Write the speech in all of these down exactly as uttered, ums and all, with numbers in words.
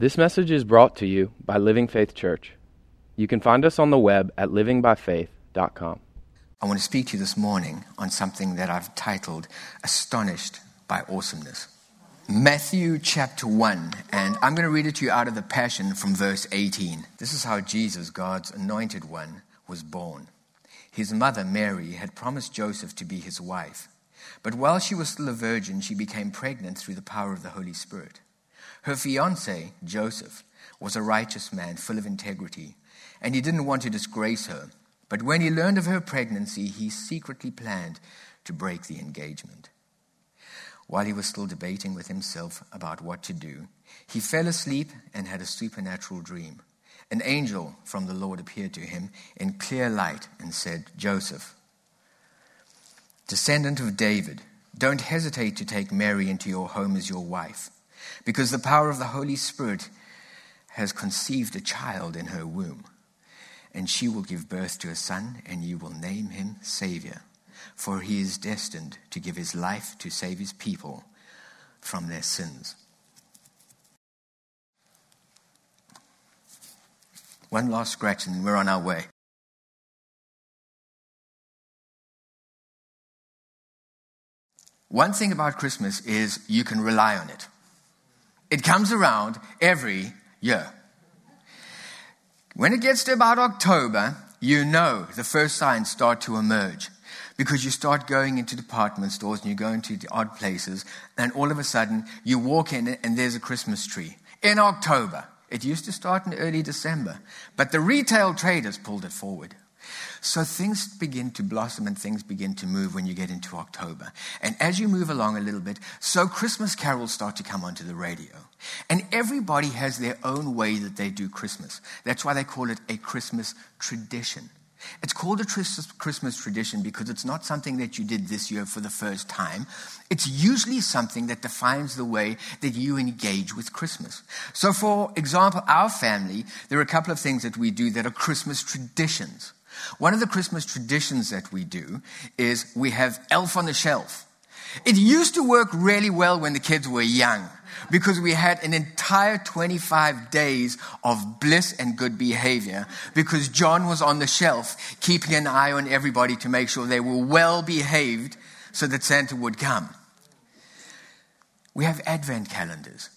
This message is brought to you by Living Faith Church. You can find us on the web at living by faith dot com. I want to speak to you this morning on something that I've titled, Astonished by Awesomeness. Matthew chapter one, and I'm going to read it to you out of the Passion from verse eighteen. This is how Jesus, God's anointed one, was born. His mother, Mary, had promised Joseph to be his wife. But while she was still a virgin, she became pregnant through the power of the Holy Spirit. Her fiancé, Joseph, was a righteous man full of integrity, and he didn't want to disgrace her. But when he learned of her pregnancy, he secretly planned to break the engagement. While he was still debating with himself about what to do, he fell asleep and had a supernatural dream. An angel from the Lord appeared to him in clear light and said, "Joseph, descendant of David, don't hesitate to take Mary into your home as your wife, because the power of the Holy Spirit has conceived a child in her womb. And she will give birth to a son, and you will name him Savior, for he is destined to give his life to save his people from their sins." One last scratch, and we're on our way. One thing about Christmas is you can rely on it. It comes around every year. When it gets to about October, you know the first signs start to emerge, because you start going into department stores and you go into the odd places, and all of a sudden you walk in and there's a Christmas tree in October. It used to start in early December, but the retail traders pulled it forward. So things begin to blossom and things begin to move when you get into October. And as you move along a little bit, so Christmas carols start to come onto the radio. And everybody has their own way that they do Christmas. That's why they call it a Christmas tradition. It's called a Christmas tradition because it's not something that you did this year for the first time. It's usually something that defines the way that you engage with Christmas. So for example, our family, there are a couple of things that we do that are Christmas traditions. One of the Christmas traditions that we do is we have Elf on the Shelf. It used to work really well when the kids were young, because we had an entire twenty-five days of bliss and good behavior because John was on the shelf keeping an eye on everybody to make sure they were well behaved so that Santa would come. We have Advent calendars.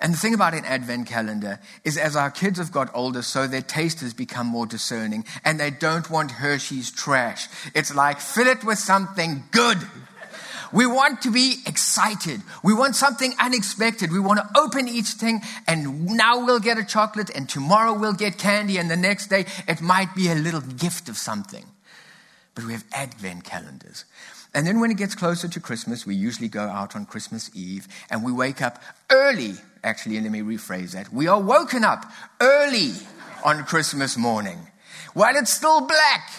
And the thing about an Advent calendar is as our kids have got older, so their taste has become more discerning, and they don't want Hershey's trash. It's like, fill it with something good. We want to be excited. We want something unexpected. We want to open each thing, and now we'll get a chocolate, and tomorrow we'll get candy, and the next day it might be a little gift of something. But we have Advent calendars. And then when it gets closer to Christmas, we usually go out on Christmas Eve, and we wake up early. Actually, let me rephrase that. We are woken up early on Christmas morning while it's still black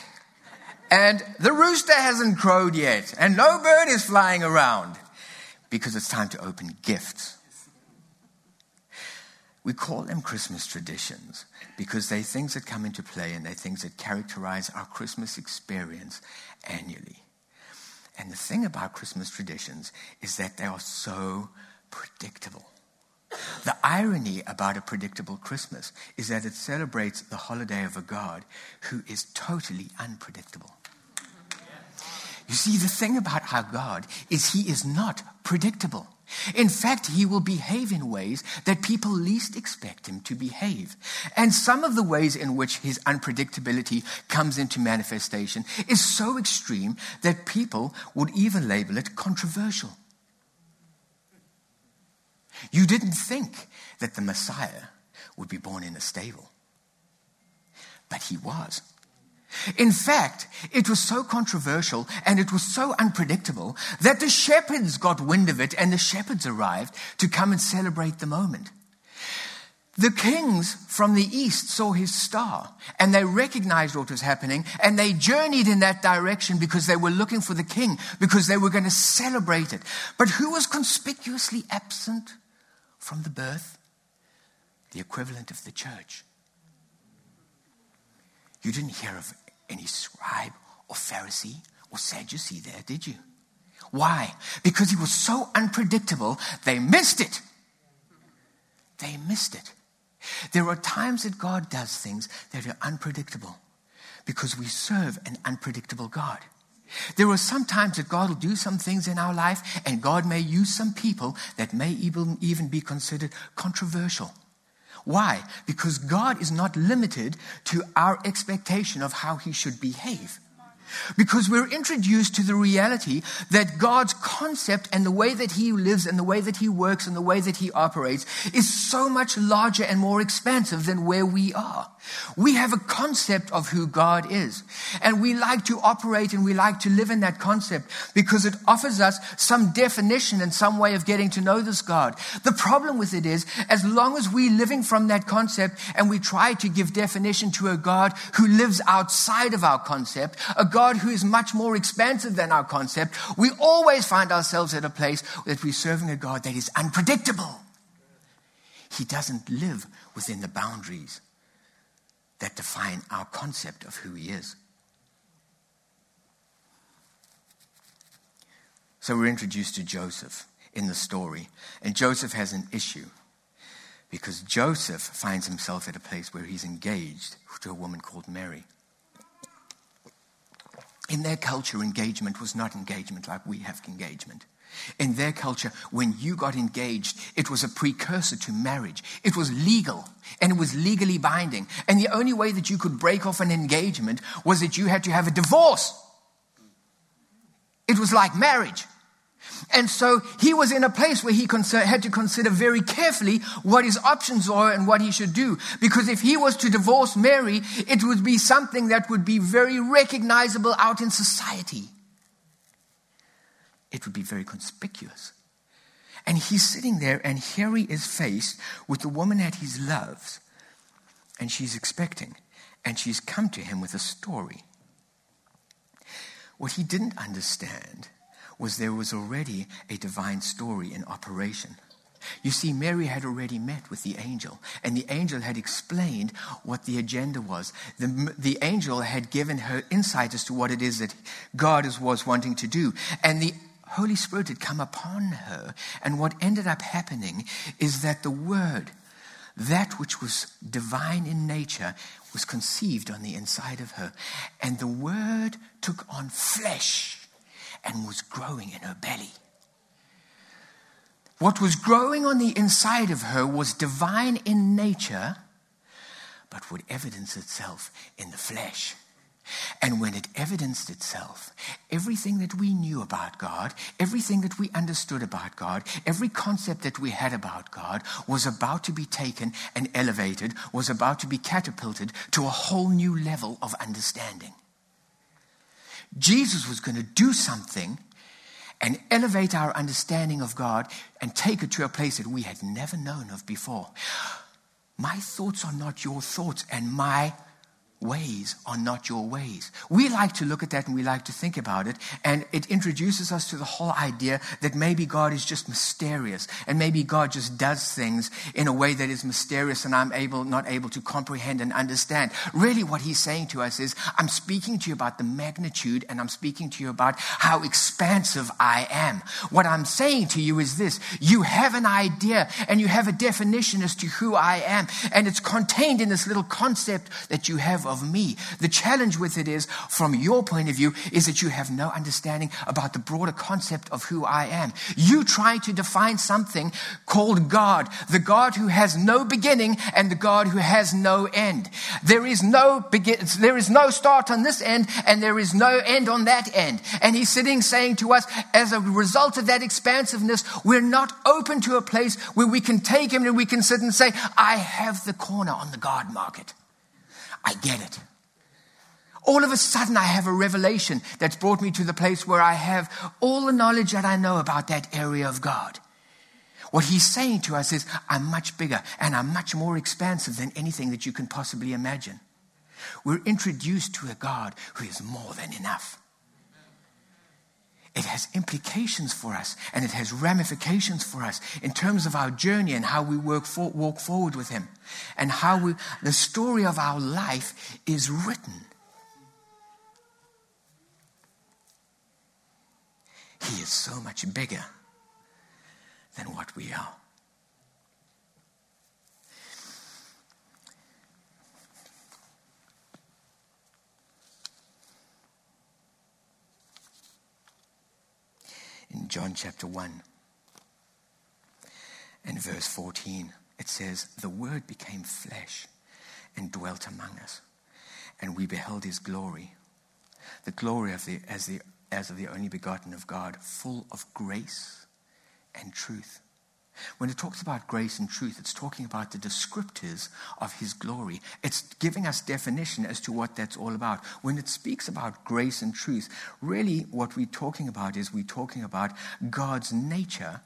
and the rooster hasn't crowed yet and no bird is flying around, because it's time to open gifts. We call them Christmas traditions because they're things that come into play and they're things that characterize our Christmas experience annually. And the thing about Christmas traditions is that they are so predictable. The irony about a predictable Christmas is that it celebrates the holiday of a God who is totally unpredictable. You see, the thing about our God is he is not predictable. In fact, he will behave in ways that people least expect him to behave. And some of the ways in which his unpredictability comes into manifestation is so extreme that people would even label it controversial. You didn't think that the Messiah would be born in a stable, but he was. In fact, it was so controversial and it was so unpredictable that the shepherds got wind of it, and the shepherds arrived to come and celebrate the moment. The kings from the east saw his star, and they recognized what was happening, and they journeyed in that direction because they were looking for the king, because they were going to celebrate it. But who was conspicuously absent from the birth? The equivalent of the church. You didn't hear of any scribe or Pharisee or Sadducee there, did you? Why? Because he was so unpredictable, they missed it. they missed it. There are times that God does things that are unpredictable because we serve an unpredictable God. There are some times that God will do some things in our life, and God may use some people that may even, even be considered controversial. Why? Because God is not limited to our expectation of how he should behave. Because we're introduced to the reality that God's concept and the way that he lives and the way that he works and the way that he operates is so much larger and more expansive than where we are. We have a concept of who God is, and we like to operate and we like to live in that concept because it offers us some definition and some way of getting to know this God. The problem with it is, as long as we're living from that concept and we try to give definition to a God who lives outside of our concept, a God who is much more expansive than our concept, we always find ourselves at a place that we're serving a God that is unpredictable. He doesn't live within the boundaries that define our concept of who he is. So we're introduced to Joseph in the story, and Joseph has an issue because Joseph finds himself at a place where he's engaged to a woman called Mary. In their culture, engagement was not engagement like we have engagement. In their culture, when you got engaged, it was a precursor to marriage. It was legal, and it was legally binding. And the only way that you could break off an engagement was that you had to have a divorce. It was like marriage. And so he was in a place where he had to consider very carefully what his options are and what he should do. Because if he was to divorce Mary, it would be something that would be very recognizable out in society. It would be very conspicuous. And he's sitting there, and here he is faced with the woman that he loves, and she's expecting, and she's come to him with a story. What he didn't understand was there was already a divine story in operation. You see, Mary had already met with the angel, and the angel had explained what the agenda was. The, the angel had given her insight as to what it is that God is, was wanting to do. And the Holy Spirit had come upon her, and what ended up happening is that the Word, that which was divine in nature, was conceived on the inside of her. And the Word took on flesh and was growing in her belly. What was growing on the inside of her was divine in nature, but would evidence itself in the flesh. And when it evidenced itself, everything that we knew about God, everything that we understood about God, every concept that we had about God was about to be taken and elevated, was about to be catapulted to a whole new level of understanding. Jesus was going to do something and elevate our understanding of God and take it to a place that we had never known of before. My thoughts are not your thoughts, and my ways are not your ways. We like to look at that, and we like to think about it, and it introduces us to the whole idea that maybe God is just mysterious, and maybe God just does things in a way that is mysterious, and I'm able, not able to comprehend and understand. Really what he's saying to us is, I'm speaking to you about the magnitude, and I'm speaking to you about how expansive I am. What I'm saying to you is this: you have an idea, and you have a definition as to who I am, and it's contained in this little concept that you have of me. The challenge with it is, from your point of view, is that you have no understanding about the broader concept of who I am. You try to define something called God, the God who has no beginning and the God who has no end. There is no begin, there is no start on this end, and there is no end on that end. And he's sitting saying to us, as a result of that expansiveness, we're not open to a place where we can take him and we can sit and say, I have the corner on the God market. I get it. All of a sudden, I have a revelation that's brought me to the place where I have all the knowledge that I know about that area of God. What he's saying to us is, I'm much bigger and I'm much more expansive than anything that you can possibly imagine. We're introduced to a God who is more than enough. It has implications for us, and it has ramifications for us in terms of our journey and how we work for, walk forward with him, and how we, the story of our life is written. He is so much bigger than what we are. John chapter one and verse fourteen, it says, "The Word became flesh and dwelt among us, and we beheld his glory, the glory of the as the as of the only begotten of God, full of grace and truth." When it talks about grace and truth, it's talking about the descriptors of his glory. It's giving us definition as to what that's all about. When it speaks about grace and truth, really what we're talking about is we're talking about God's nature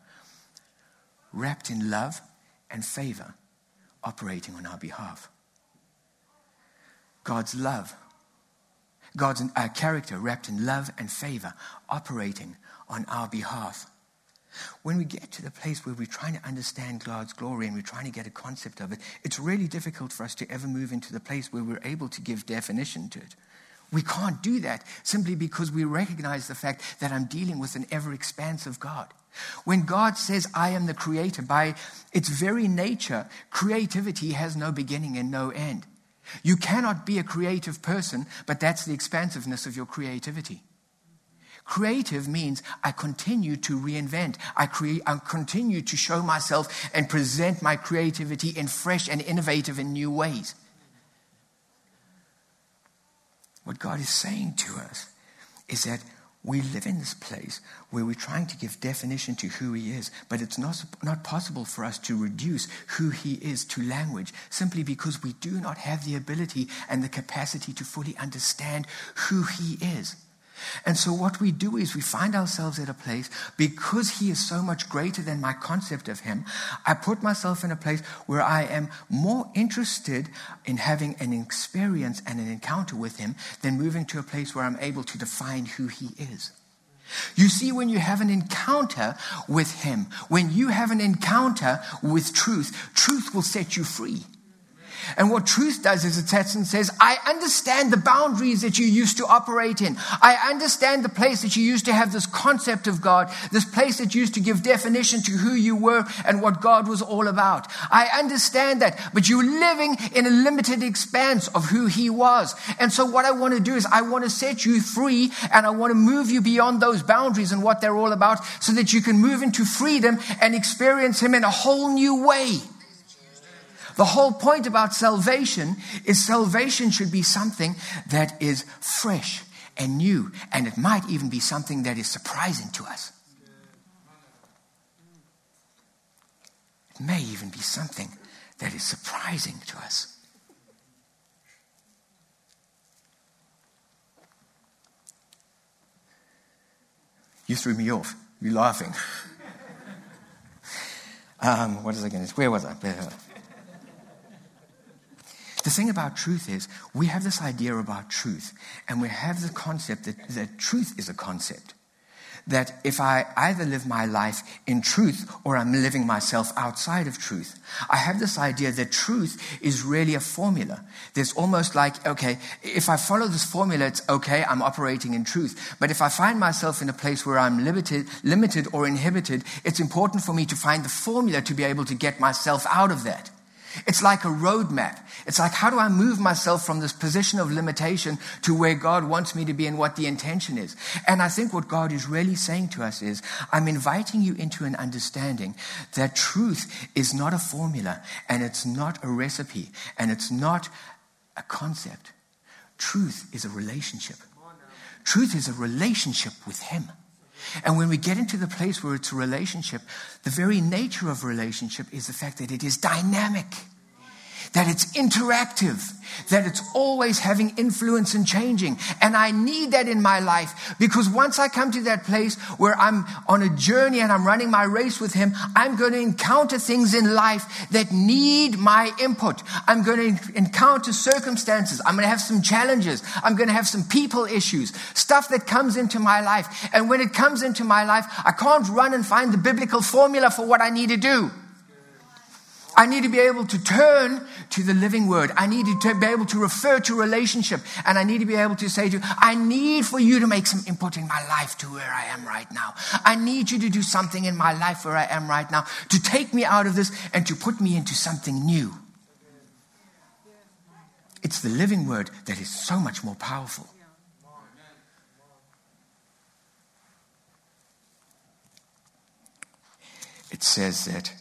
wrapped in love and favor operating on our behalf. God's love, God's uh, character wrapped in love and favor operating on our behalf. When we get to the place where we're trying to understand God's glory and we're trying to get a concept of it, it's really difficult for us to ever move into the place where we're able to give definition to it. We can't do that simply because we recognize the fact that I'm dealing with an ever-expansive God. When God says, "I am the creator," by its very nature, creativity has no beginning and no end. You cannot be a creative person, but that's the expansiveness of your creativity. Creative means I continue to reinvent. I, create, I continue to show myself and present my creativity in fresh and innovative and new ways. What God is saying to us is that we live in this place where we're trying to give definition to who he is, but it's not, not possible for us to reduce who he is to language simply because we do not have the ability and the capacity to fully understand who he is. And so what we do is we find ourselves at a place, because he is so much greater than my concept of him, I put myself in a place where I am more interested in having an experience and an encounter with him than moving to a place where I'm able to define who he is. You see, when you have an encounter with him, when you have an encounter with truth, truth will set you free. And what truth does is it sets and says, I understand the boundaries that you used to operate in. I understand the place that you used to have this concept of God, this place that used to give definition to who you were and what God was all about. I understand that, but you're living in a limited expanse of who he was. And so what I want to do is I want to set you free, and I want to move you beyond those boundaries and what they're all about so that you can move into freedom and experience him in a whole new way. The whole point about salvation is salvation should be something that is fresh and new, and it might even be something that is surprising to us. It may even be something that is surprising to us. You threw me off. You're laughing. um, what is I going to? Where was I? The thing about truth is we have this idea about truth, and we have the concept that, that truth is a concept. That if I either live my life in truth or I'm living myself outside of truth, I have this idea that truth is really a formula. There's almost like, okay, if I follow this formula, it's okay, I'm operating in truth. But if I find myself in a place where I'm limited, limited or inhibited, it's important for me to find the formula to be able to get myself out of that. It's like a roadmap. It's like, how do I move myself from this position of limitation to where God wants me to be and what the intention is? And I think what God is really saying to us is, I'm inviting you into an understanding that truth is not a formula, and it's not a recipe, and it's not a concept. Truth is a relationship. Truth is a relationship with him. And when we get into the place where it's a relationship, the very nature of relationship is the fact that it is dynamic, that it's interactive, that it's always having influence and changing. And I need that in my life, because once I come to that place where I'm on a journey and I'm running my race with him, I'm going to encounter things in life that need my input. I'm going to encounter circumstances. I'm going to have some challenges. I'm going to have some people issues, stuff that comes into my life. And when it comes into my life, I can't run and find the biblical formula for what I need to do. I need to be able to turn to the living word. I need to be able to refer to relationship. And I need to be able to say to you, I need for you to make some input in my life to where I am right now. I need you to do something in my life where I am right now to take me out of this and to put me into something new. It's the living word that is so much more powerful. it says that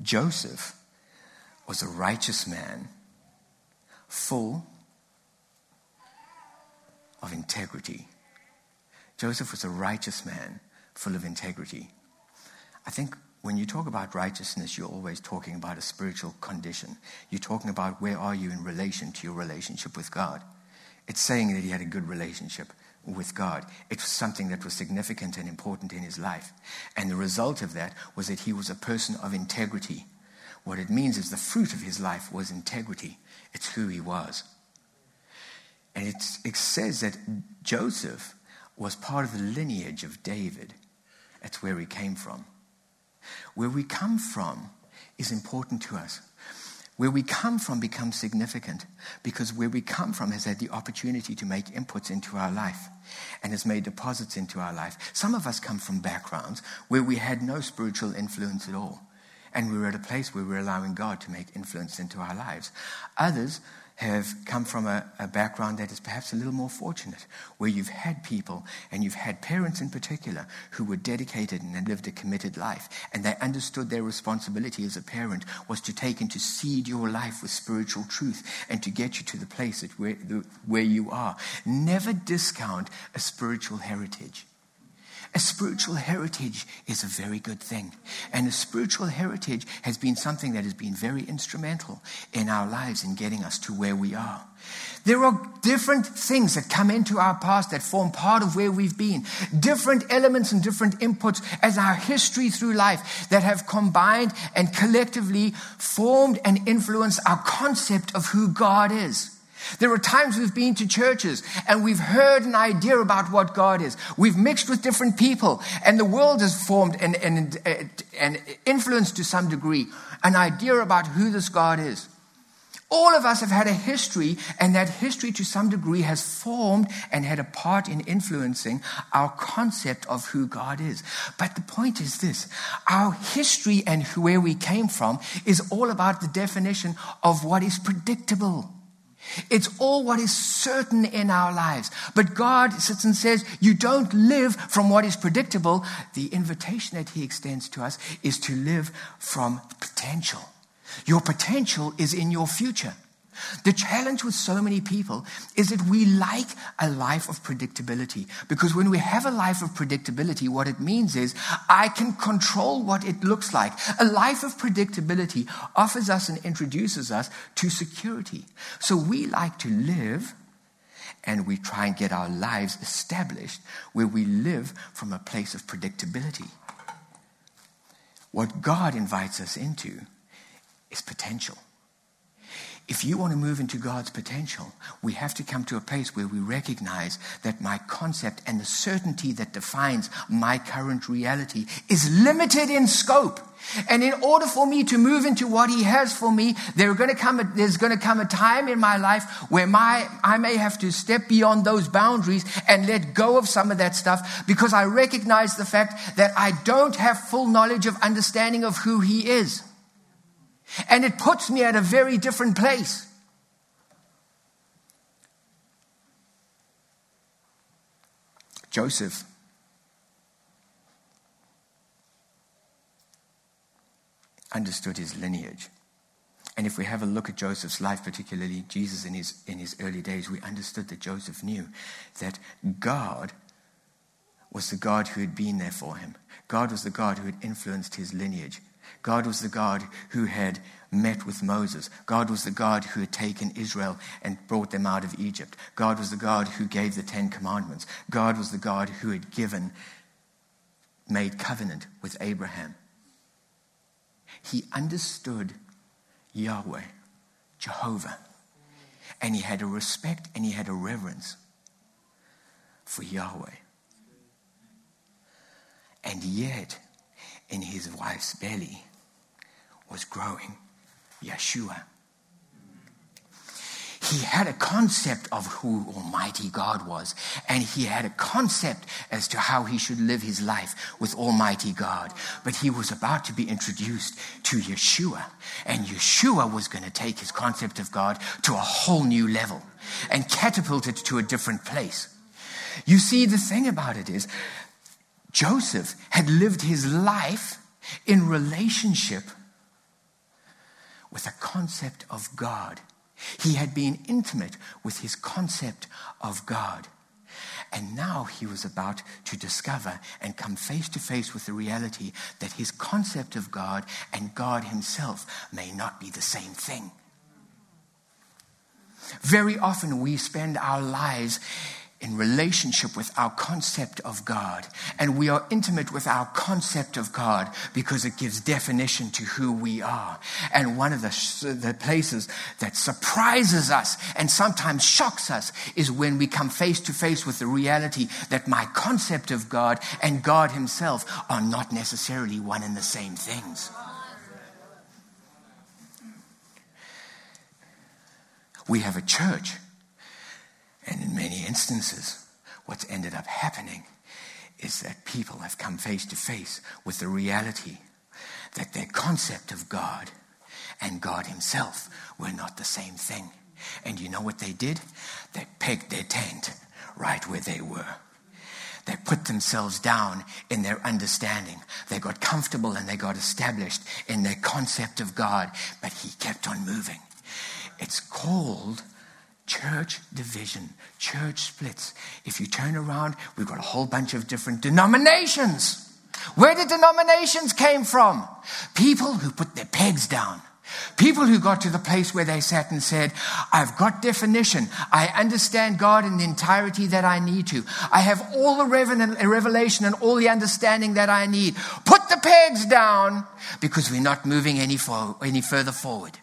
Joseph was a righteous man, full of integrity. Joseph was a righteous man, full of integrity. I think when you talk about righteousness, you're always talking about a spiritual condition. You're talking about where are you in relation to your relationship with God. It's saying that he had a good relationship with God. It was something that was significant and important in his life. And the result of that was that he was a person of integrity. What it means is the fruit of his life was integrity. It's who he was. And it, it says that Joseph was part of the lineage of David. That's where he came from. Where we come from is important to us. Where we come from becomes significant because where we come from has had the opportunity to make inputs into our life and has made deposits into our life. Some of us come from backgrounds where we had no spiritual influence at all, and we were at a place where we were allowing God to make influence into our lives. Others have come from a, a background that is perhaps a little more fortunate, where you've had people, and you've had parents in particular, who were dedicated and lived a committed life, and they understood their responsibility as a parent was to take and to seed your life with spiritual truth and to get you to the place that where, the, where you are. Never discount a spiritual heritage. A spiritual heritage is a very good thing. And a spiritual heritage has been something that has been very instrumental in our lives in getting us to where we are. There are different things that come into our past that form part of where we've been. Different elements and different inputs as our history through life that have combined and collectively formed and influenced our concept of who God is. There are times we've been to churches and we've heard an idea about what God is. We've mixed with different people and the world has formed and, and, and influenced to some degree an idea about who this God is. All of us have had a history, and that history to some degree has formed and had a part in influencing our concept of who God is. But the point is this: our history and where we came from is all about the definition of what is predictable. It's all what is certain in our lives. But God sits and says, you don't live from what is predictable. The invitation that he extends to us is to live from potential. Your potential is in your future. The challenge with so many people is that we like a life of predictability, because when we have a life of predictability, what it means is I can control what it looks like. A life of predictability offers us and introduces us to security. So we like to live, and we try and get our lives established where we live from a place of predictability. What God invites us into is potential. If you want to move into God's potential, we have to come to a place where we recognize that my concept and the certainty that defines my current reality is limited in scope. And in order for me to move into what he has for me, there are going to come a, there's going to come a time in my life where my I may have to step beyond those boundaries and let go of some of that stuff, because I recognize the fact that I don't have full knowledge of understanding of who he is. And it puts me at a very different place. Joseph understood his lineage. And if we have a look at Joseph's life, particularly Jesus in his, in his early days, we understood that Joseph knew that God was the God who had been there for him. God was the God who had influenced his lineage. God was the God who had met with Moses. God was the God who had taken Israel and brought them out of Egypt. God was the God who gave the Ten Commandments. God was the God who had given, made covenant with Abraham. He understood Yahweh, Jehovah, and he had a respect and he had a reverence for Yahweh. And yet, in his wife's belly was growing Yeshua. He had a concept of who Almighty God was, and he had a concept as to how he should live his life with Almighty God. But he was about to be introduced to Yeshua, and Yeshua was going to take his concept of God to a whole new level and catapult it to a different place. You see, the thing about it is, Joseph had lived his life in relationship with the concept of God. He had been intimate with his concept of God. And now he was about to discover and come face to face with the reality that his concept of God and God himself may not be the same thing. Very often we spend our lives in relationship with our concept of God, and we are intimate with our concept of God because it gives definition to who we are. And one of the, the places that surprises us and sometimes shocks us is when we come face to face with the reality that my concept of God and God himself are not necessarily one and the same things. We have a church. And in many instances, what's ended up happening is that people have come face to face with the reality that their concept of God and God himself were not the same thing. And you know what they did? They pegged their tent right where they were. They put themselves down in their understanding. They got comfortable and they got established in their concept of God, but he kept on moving. It's called church division, church splits. If you turn around, we've got a whole bunch of different denominations. Where did denominations came from? People who put their pegs down. People who got to the place where they sat and said, I've got definition. I understand God in the entirety that I need to. I have all the revelation and all the understanding that I need. Put the pegs down because we're not moving any, for, any further forward.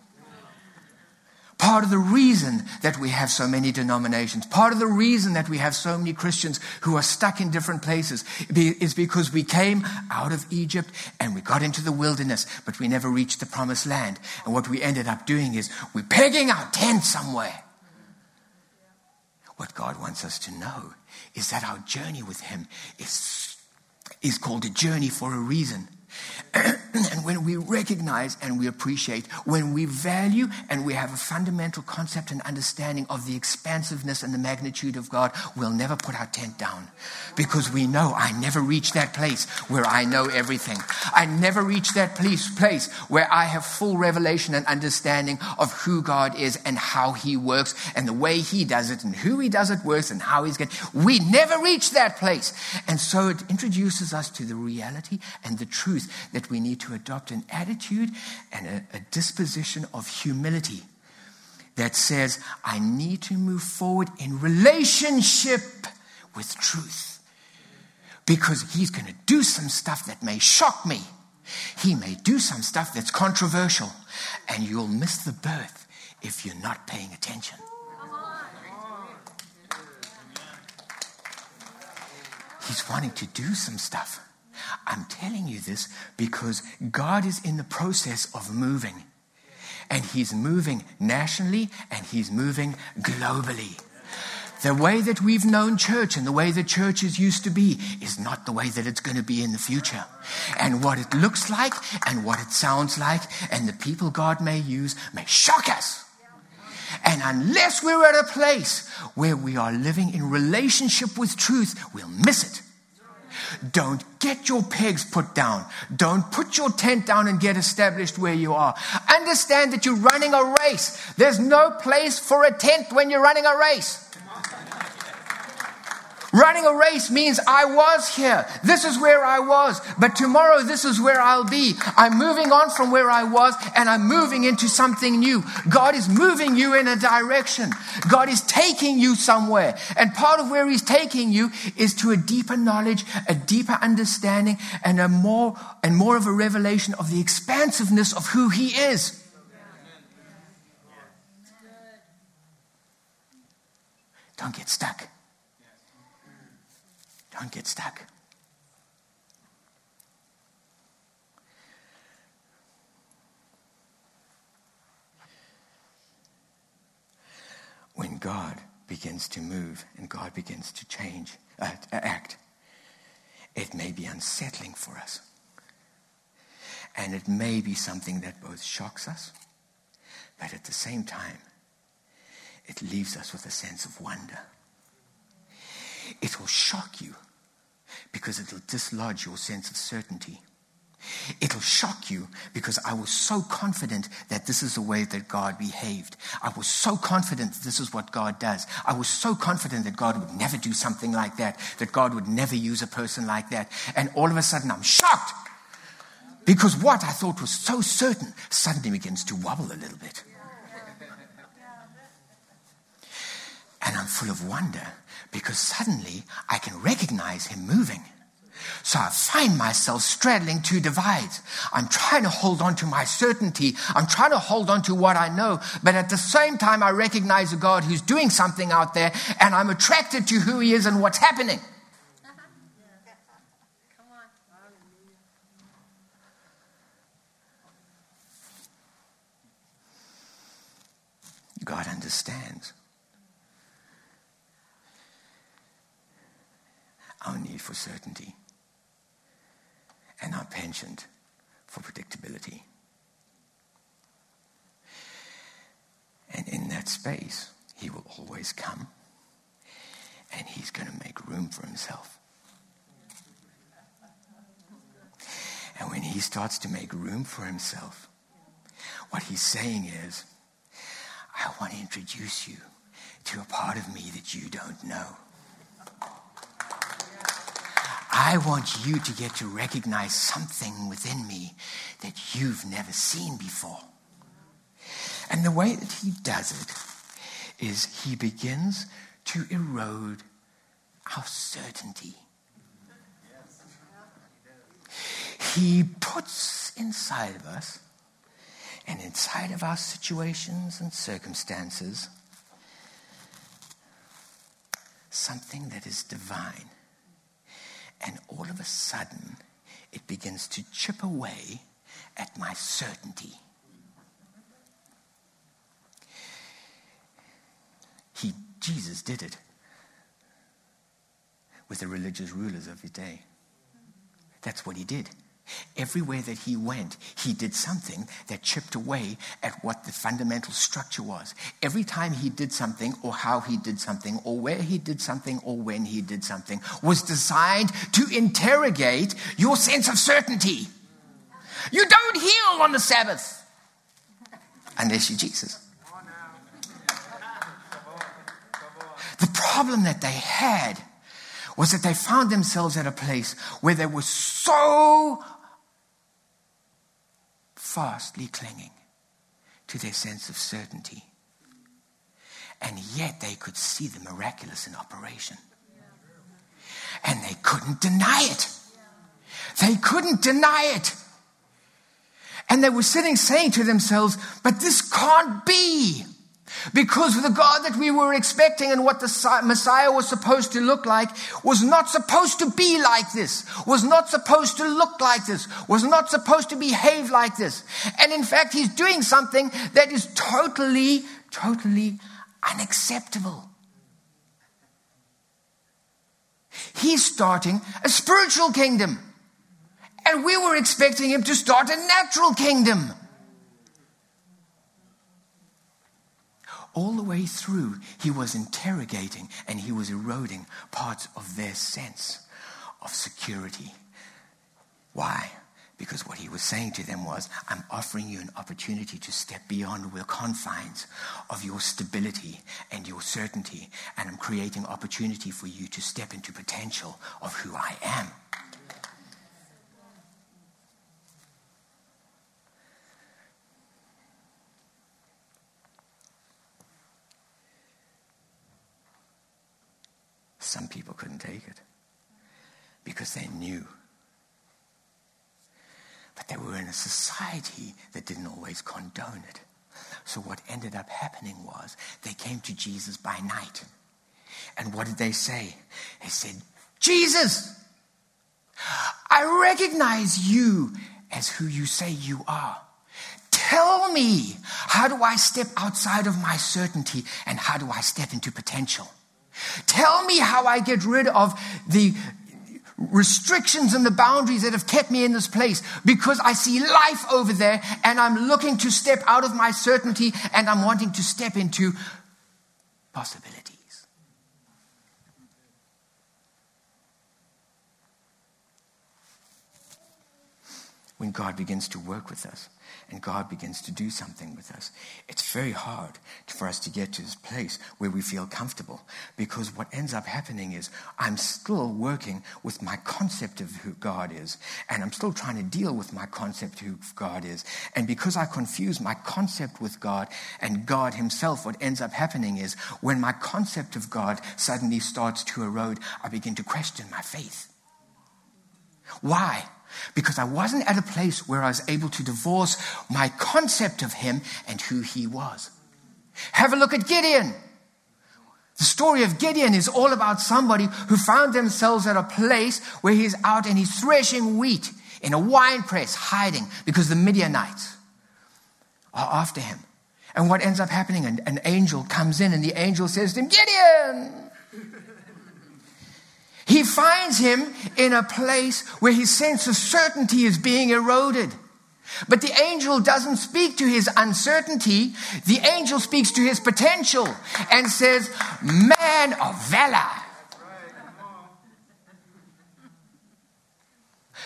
Part of the reason that we have so many denominations, part of the reason that we have so many Christians who are stuck in different places is because we came out of Egypt and we got into the wilderness, but we never reached the promised land. And what we ended up doing is we're pegging our tent somewhere. What God wants us to know is that our journey with him is, is called a journey for a reason. And when we recognize and we appreciate, when we value and we have a fundamental concept and understanding of the expansiveness and the magnitude of God, we'll never put our tent down because we know I never reach that place where I know everything. I never reach that place, place where I have full revelation and understanding of who God is and how he works and the way he does it and who he does it with and how he's going. We never reach that place. And so it introduces us to the reality and the truth that we need to adopt an attitude and a, a disposition of humility that says, I need to move forward in relationship with truth because he's going to do some stuff that may shock me. He may do some stuff that's controversial, and you'll miss the birth if you're not paying attention. He's wanting to do some stuff. I'm telling you this because God is in the process of moving. And he's moving nationally and he's moving globally. The way that we've known church and the way that churches used to be is not the way that it's going to be in the future. And what it looks like and what it sounds like and the people God may use may shock us. And unless we're at a place where we are living in relationship with truth, we'll miss it. Don't get your pegs put down. Don't put your tent down and get established where you are. Understand that you're running a race. There's no place for a tent when you're running a race. Running a race means I was here. This is where I was. But tomorrow, this is where I'll be. I'm moving on from where I was and I'm moving into something new. God is moving you in a direction. God is taking you somewhere. And part of where he's taking you is to a deeper knowledge, a deeper understanding, and a more and more of a revelation of the expansiveness of who he is. Don't get stuck. Don't get stuck. When God begins to move and God begins to change, uh, act, it may be unsettling for us. And it may be something that both shocks us, but at the same time, it leaves us with a sense of wonder. It will shock you because it will dislodge your sense of certainty. It'll shock you because I was so confident that this is the way that God behaved. I was so confident this is what God does. I was so confident that God would never do something like that, that God would never use a person like that. And all of a sudden, I'm shocked because what I thought was so certain suddenly begins to wobble a little bit. And I'm full of wonder because suddenly I can recognize him moving. So I find myself straddling two divides. I'm trying to hold on to my certainty. I'm trying to hold on to what I know. But at the same time, I recognize a God who's doing something out there, and I'm attracted to who he is and what's happening. God understands our need for certainty and our penchant for predictability. And in that space, he will always come, and he's going to make room for himself. And when he starts to make room for himself, what he's saying is, I want to introduce you to a part of me that you don't know. I want you to get to recognize something within me that you've never seen before. And the way that he does it is he begins to erode our certainty. He puts inside of us and inside of our situations and circumstances something that is divine. And all of a sudden, it begins to chip away at my certainty. He, Jesus did it with the religious rulers of his day. That's what he did. Everywhere that he went, he did something that chipped away at what the fundamental structure was. Every time he did something, or how he did something, or where he did something, or when he did something, was designed to interrogate your sense of certainty. You don't heal on the Sabbath, unless you're Jesus. The problem that they had was that they found themselves at a place where they were so fastly clinging to their sense of certainty, and yet they could see the miraculous in operation, and they couldn't deny it. They couldn't deny it. And they were sitting saying to themselves, but this can't be. Because the God that we were expecting and what the Messiah was supposed to look like was not supposed to be like this, was not supposed to look like this, was not supposed to behave like this. And in fact, he's doing something that is totally, totally unacceptable. He's starting a spiritual kingdom, and we were expecting him to start a natural kingdom. All the way through, he was interrogating and he was eroding parts of their sense of security. Why? Because what he was saying to them was, I'm offering you an opportunity to step beyond the confines of your stability and your certainty, and I'm creating opportunity for you to step into potential of who I am. Some people couldn't take it because they knew. But they were in a society that didn't always condone it. So what ended up happening was they came to Jesus by night. And what did they say? They said, Jesus, I recognize you as who you say you are. Tell me, how do I step outside of my certainty, and how do I step into potential? Tell me how I get rid of the restrictions and the boundaries that have kept me in this place, because I see life over there and I'm looking to step out of my certainty and I'm wanting to step into possibilities. when God begins to work with us and God begins to do something with us. It's very hard for us to get to this place where we feel comfortable, because what ends up happening is I'm still working with my concept of who God is, and I'm still trying to deal with my concept of who God is. And because I confuse my concept with God and God himself, what ends up happening is when my concept of God suddenly starts to erode, I begin to question my faith. Why? Because I wasn't at a place where I was able to divorce my concept of him and who he was. Have a look at Gideon. The story of Gideon is all about somebody who found themselves at a place where he's out and he's threshing wheat in a wine press, hiding, because the Midianites are after him. And what ends up happening, an, an angel comes in, and the angel says to him, Gideon! He finds him in a place where his sense of certainty is being eroded. But the angel doesn't speak to his uncertainty. The angel speaks to his potential and says, man of valor.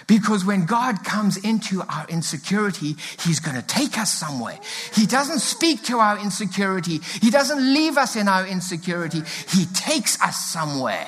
Because when God comes into our insecurity, he's going to take us somewhere. He doesn't speak to our insecurity. He doesn't leave us in our insecurity. He takes us somewhere.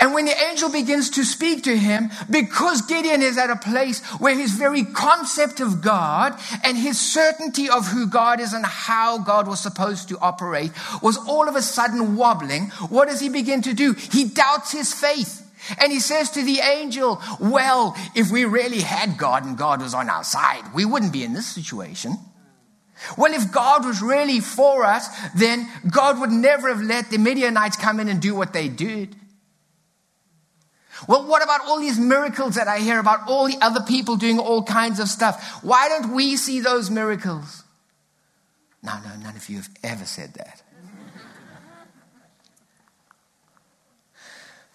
And when the angel begins to speak to him, because Gideon is at a place where his very concept of God and his certainty of who God is and how God was supposed to operate was all of a sudden wobbling, what does he begin to do? He doubts his faith. And he says to the angel, well, if we really had God and God was on our side, we wouldn't be in this situation. Well, if God was really for us, then God would never have let the Midianites come in and do what they did. Well, what about all these miracles that I hear about, all the other people doing all kinds of stuff? Why don't we see those miracles? No, no, none of you have ever said that.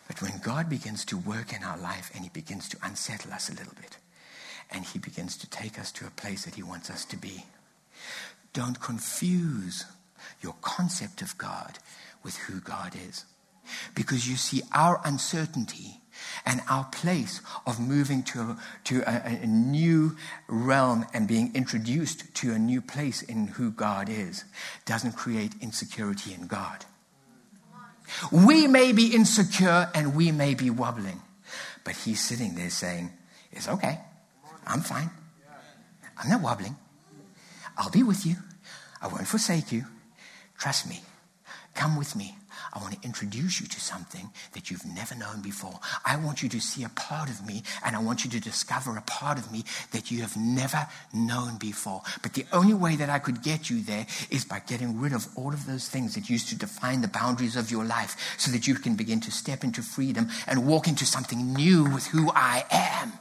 But when God begins to work in our life and he begins to unsettle us a little bit, and he begins to take us to a place that he wants us to be, don't confuse your concept of God with who God is. Because you see, our uncertainty and our place of moving to a, to a, a new realm and being introduced to a new place in who God is doesn't create insecurity in God. We may be insecure and we may be wobbling, but he's sitting there saying, it's okay, I'm fine. I'm not wobbling. I'll be with you. I won't forsake you. Trust me. Come with me. I want to introduce you to something that you've never known before. I want you to see a part of me, and I want you to discover a part of me that you have never known before. But the only way that I could get you there is by getting rid of all of those things that used to define the boundaries of your life, so that you can begin to step into freedom and walk into something new with who I am.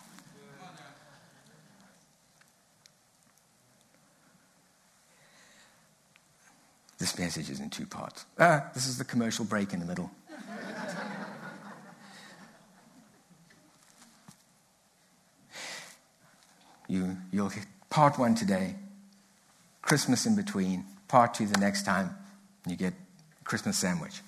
This message is in two parts. Ah, this is the commercial break in the middle. you, you'll hit part one today, Christmas in between, part two the next time, and you get a Christmas sandwich.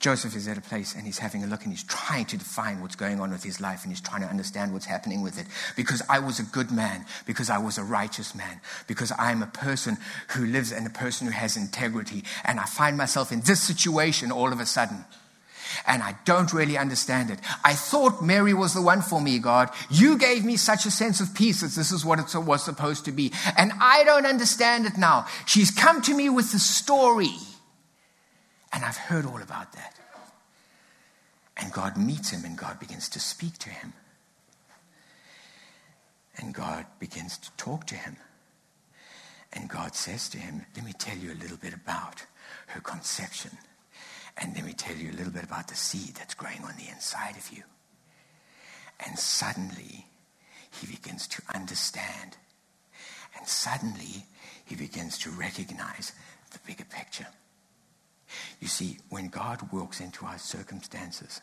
Joseph is at a place and he's having a look and he's trying to define what's going on with his life, and he's trying to understand what's happening with it. Because I was a good man, because I was a righteous man, because I'm a person who lives and a person who has integrity. And I find myself in this situation all of a sudden. And I don't really understand it. I thought Mary was the one for me, God. You gave me such a sense of peace that this is what it was supposed to be. And I don't understand it now. She's come to me with the story. And I've heard all about that. And God meets him and God begins to speak to him. And God begins to talk to him. And God says to him, let me tell you a little bit about her conception. And let me tell you a little bit about the seed that's growing on the inside of you. And suddenly, he begins to understand. And suddenly, he begins to recognize the bigger picture. You see, when God walks into our circumstances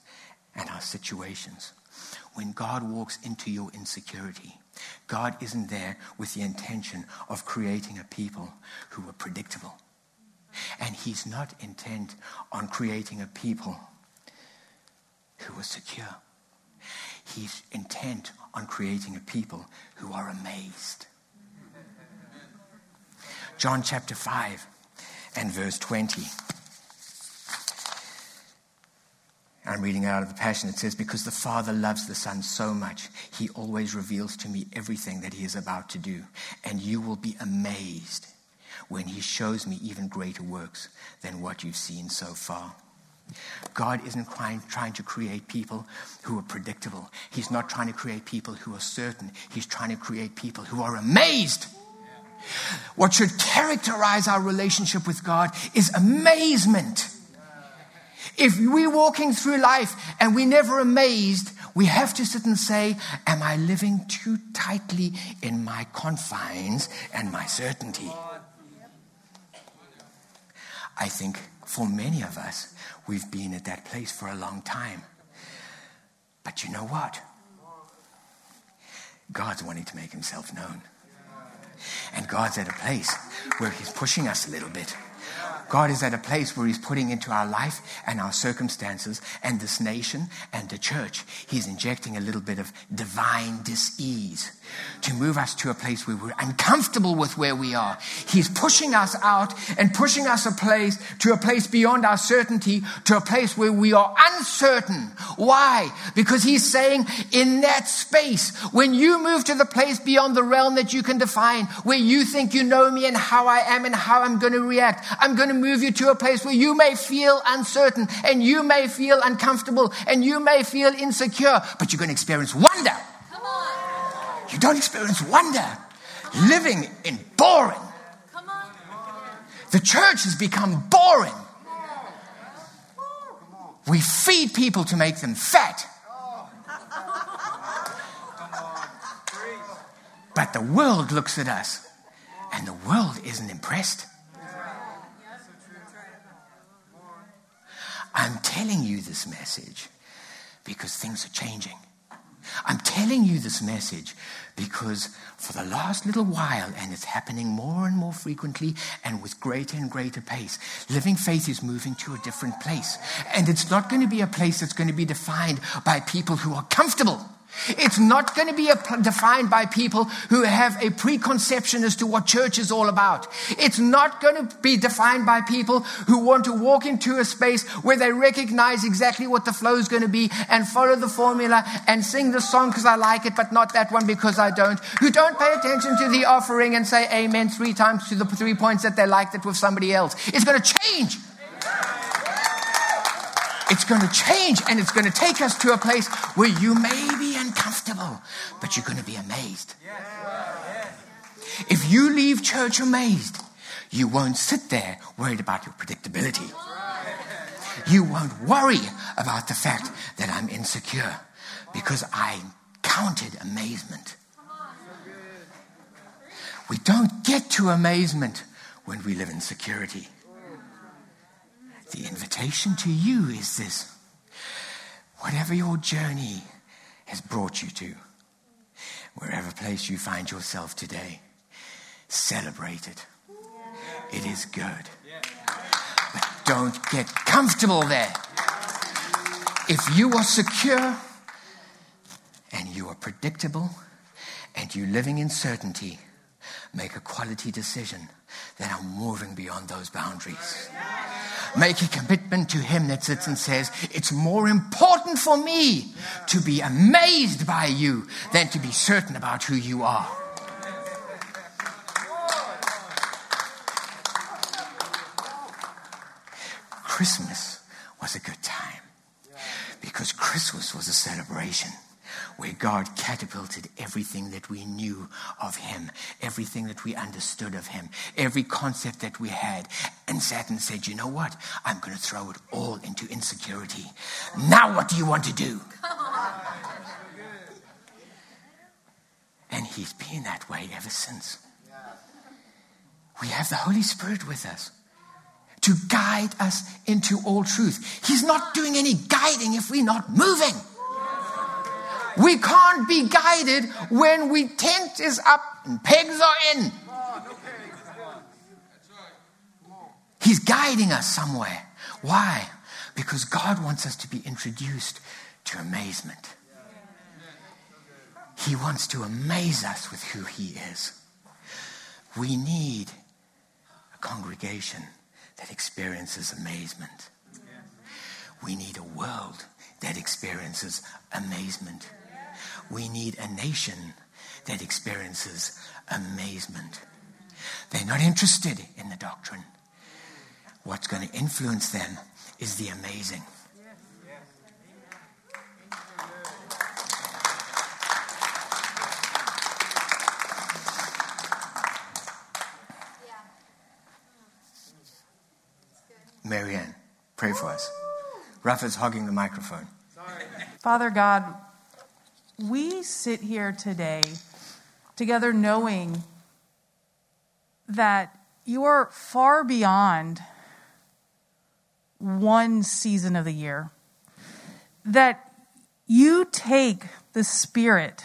and our situations, when God walks into your insecurity, God isn't there with the intention of creating a people who are predictable. And he's not intent on creating a people who are secure. He's intent on creating a people who are amazed. John chapter five and verse twenty. I'm reading out of the Passion. It says, because the Father loves the Son so much, he always reveals to me everything that he is about to do. And you will be amazed when he shows me even greater works than what you've seen so far. God isn't trying to create people who are predictable. He's not trying to create people who are certain. He's trying to create people who are amazed. What should characterize our relationship with God is amazement. If we're walking through life and we're never amazed, we have to sit and say, am I living too tightly in my confines and my certainty? I think for many of us, we've been at that place for a long time. But you know what? God's wanting to make himself known. And God's at a place where he's pushing us a little bit. God is at a place where he's putting into our life and our circumstances and this nation and the church. He's injecting a little bit of divine dis-ease to move us to a place where we're uncomfortable with where we are. He's pushing us out and pushing us a place to a place beyond our certainty, to a place where we are uncertain. Why? Because he's saying in that space, when you move to the place beyond the realm that you can define, where you think you know me and how I am and how I'm going to react, I'm going to move you to a place where you may feel uncertain and you may feel uncomfortable and you may feel insecure, but you're going to experience wonder. Come on. You don't experience wonder living in boring. Come on. The church has become boring. We feed people to make them fat. But the world looks at us and the world isn't impressed. I'm telling you this message because things are changing. I'm telling you this message because for the last little while, and it's happening more and more frequently and with greater and greater pace, Living Faith is moving to a different place. And it's not going to be a place that's going to be defined by people who are comfortable. It's not going to be defined by people who have a preconception as to what church is all about. It's not going to be defined by people who want to walk into a space where they recognize exactly what the flow is going to be and follow the formula and sing the song because I like it, but not that one because I don't, who don't pay attention to the offering and say amen three times to the three points that they liked it with somebody else. It's going to change. It's going to change, and it's going to take us to a place where you may be uncomfortable, but you're going to be amazed. If you leave church amazed, you won't sit there worried about your predictability. You won't worry about the fact that I'm insecure because I counted amazement. We don't get to amazement when we live in security. The invitation to you is this. Whatever your journey has brought you to, wherever place you find yourself today, celebrate it. It is good. But don't get comfortable there. If you are secure and you are predictable and you're living in certainty, make a quality decision that I'm moving beyond those boundaries. Make a commitment to him that sits and says, it's more important for me to be amazed by you than to be certain about who you are. Christmas was a good time because Christmas was a celebration where God catapulted everything that we knew of him, everything that we understood of him, every concept that we had, and sat and said, you know what? I'm going to throw it all into insecurity. Now what do you want to do? And he's been that way ever since. We have the Holy Spirit with us to guide us into all truth. He's not doing any guiding if we're not moving. We can't be guided when we tent is up and pegs are in. He's guiding us somewhere. Why? Because God wants us to be introduced to amazement. He wants to amaze us with who he is. We need a congregation that experiences amazement. We need a world that experiences amazement. We need a nation that experiences amazement. They're not interested in the doctrine. What's going to influence them is the amazing. Marianne, pray for us. Rafa's hogging the microphone. Sorry. Father God, we sit here today together knowing that you're far beyond one season of the year, that you take the spirit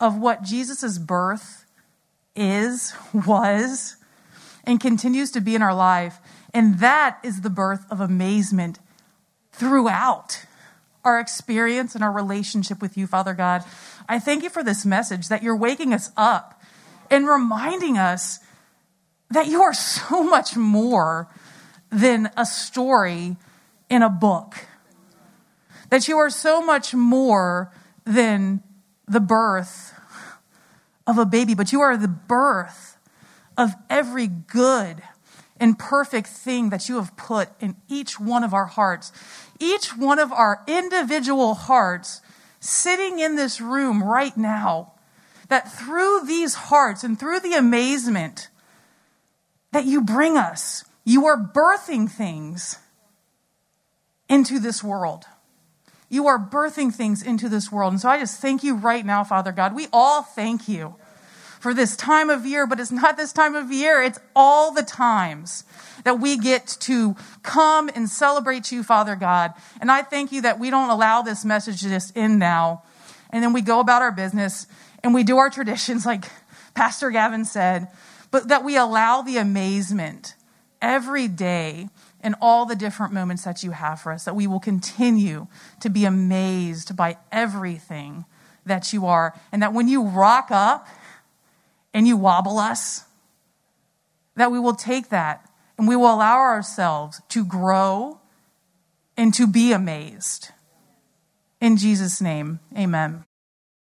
of what Jesus' birth is, was, and continues to be in our life, and that is the birth of amazement throughout our experience and our relationship with you, Father God. I thank you for this message, that you're waking us up and reminding us that you are so much more than a story in a book, that you are so much more than the birth of a baby, but you are the birth of every good and perfect thing that you have put in each one of our hearts, each one of our individual hearts sitting in this room right now, that through these hearts and through the amazement that you bring us, you are birthing things into this world. You are birthing things into this world. And so I just thank you right now, Father God. We all thank you for this time of year, but it's not this time of year. It's all the times that we get to come and celebrate you, Father God. And I thank you that we don't allow this message to just end now. And then we go about our business and we do our traditions like Pastor Gavin said, but that we allow the amazement every day and all the different moments that you have for us, that we will continue to be amazed by everything that you are. And that when you rock up and you wobble us, that we will take that and we will allow ourselves to grow and to be amazed. In Jesus' name, amen.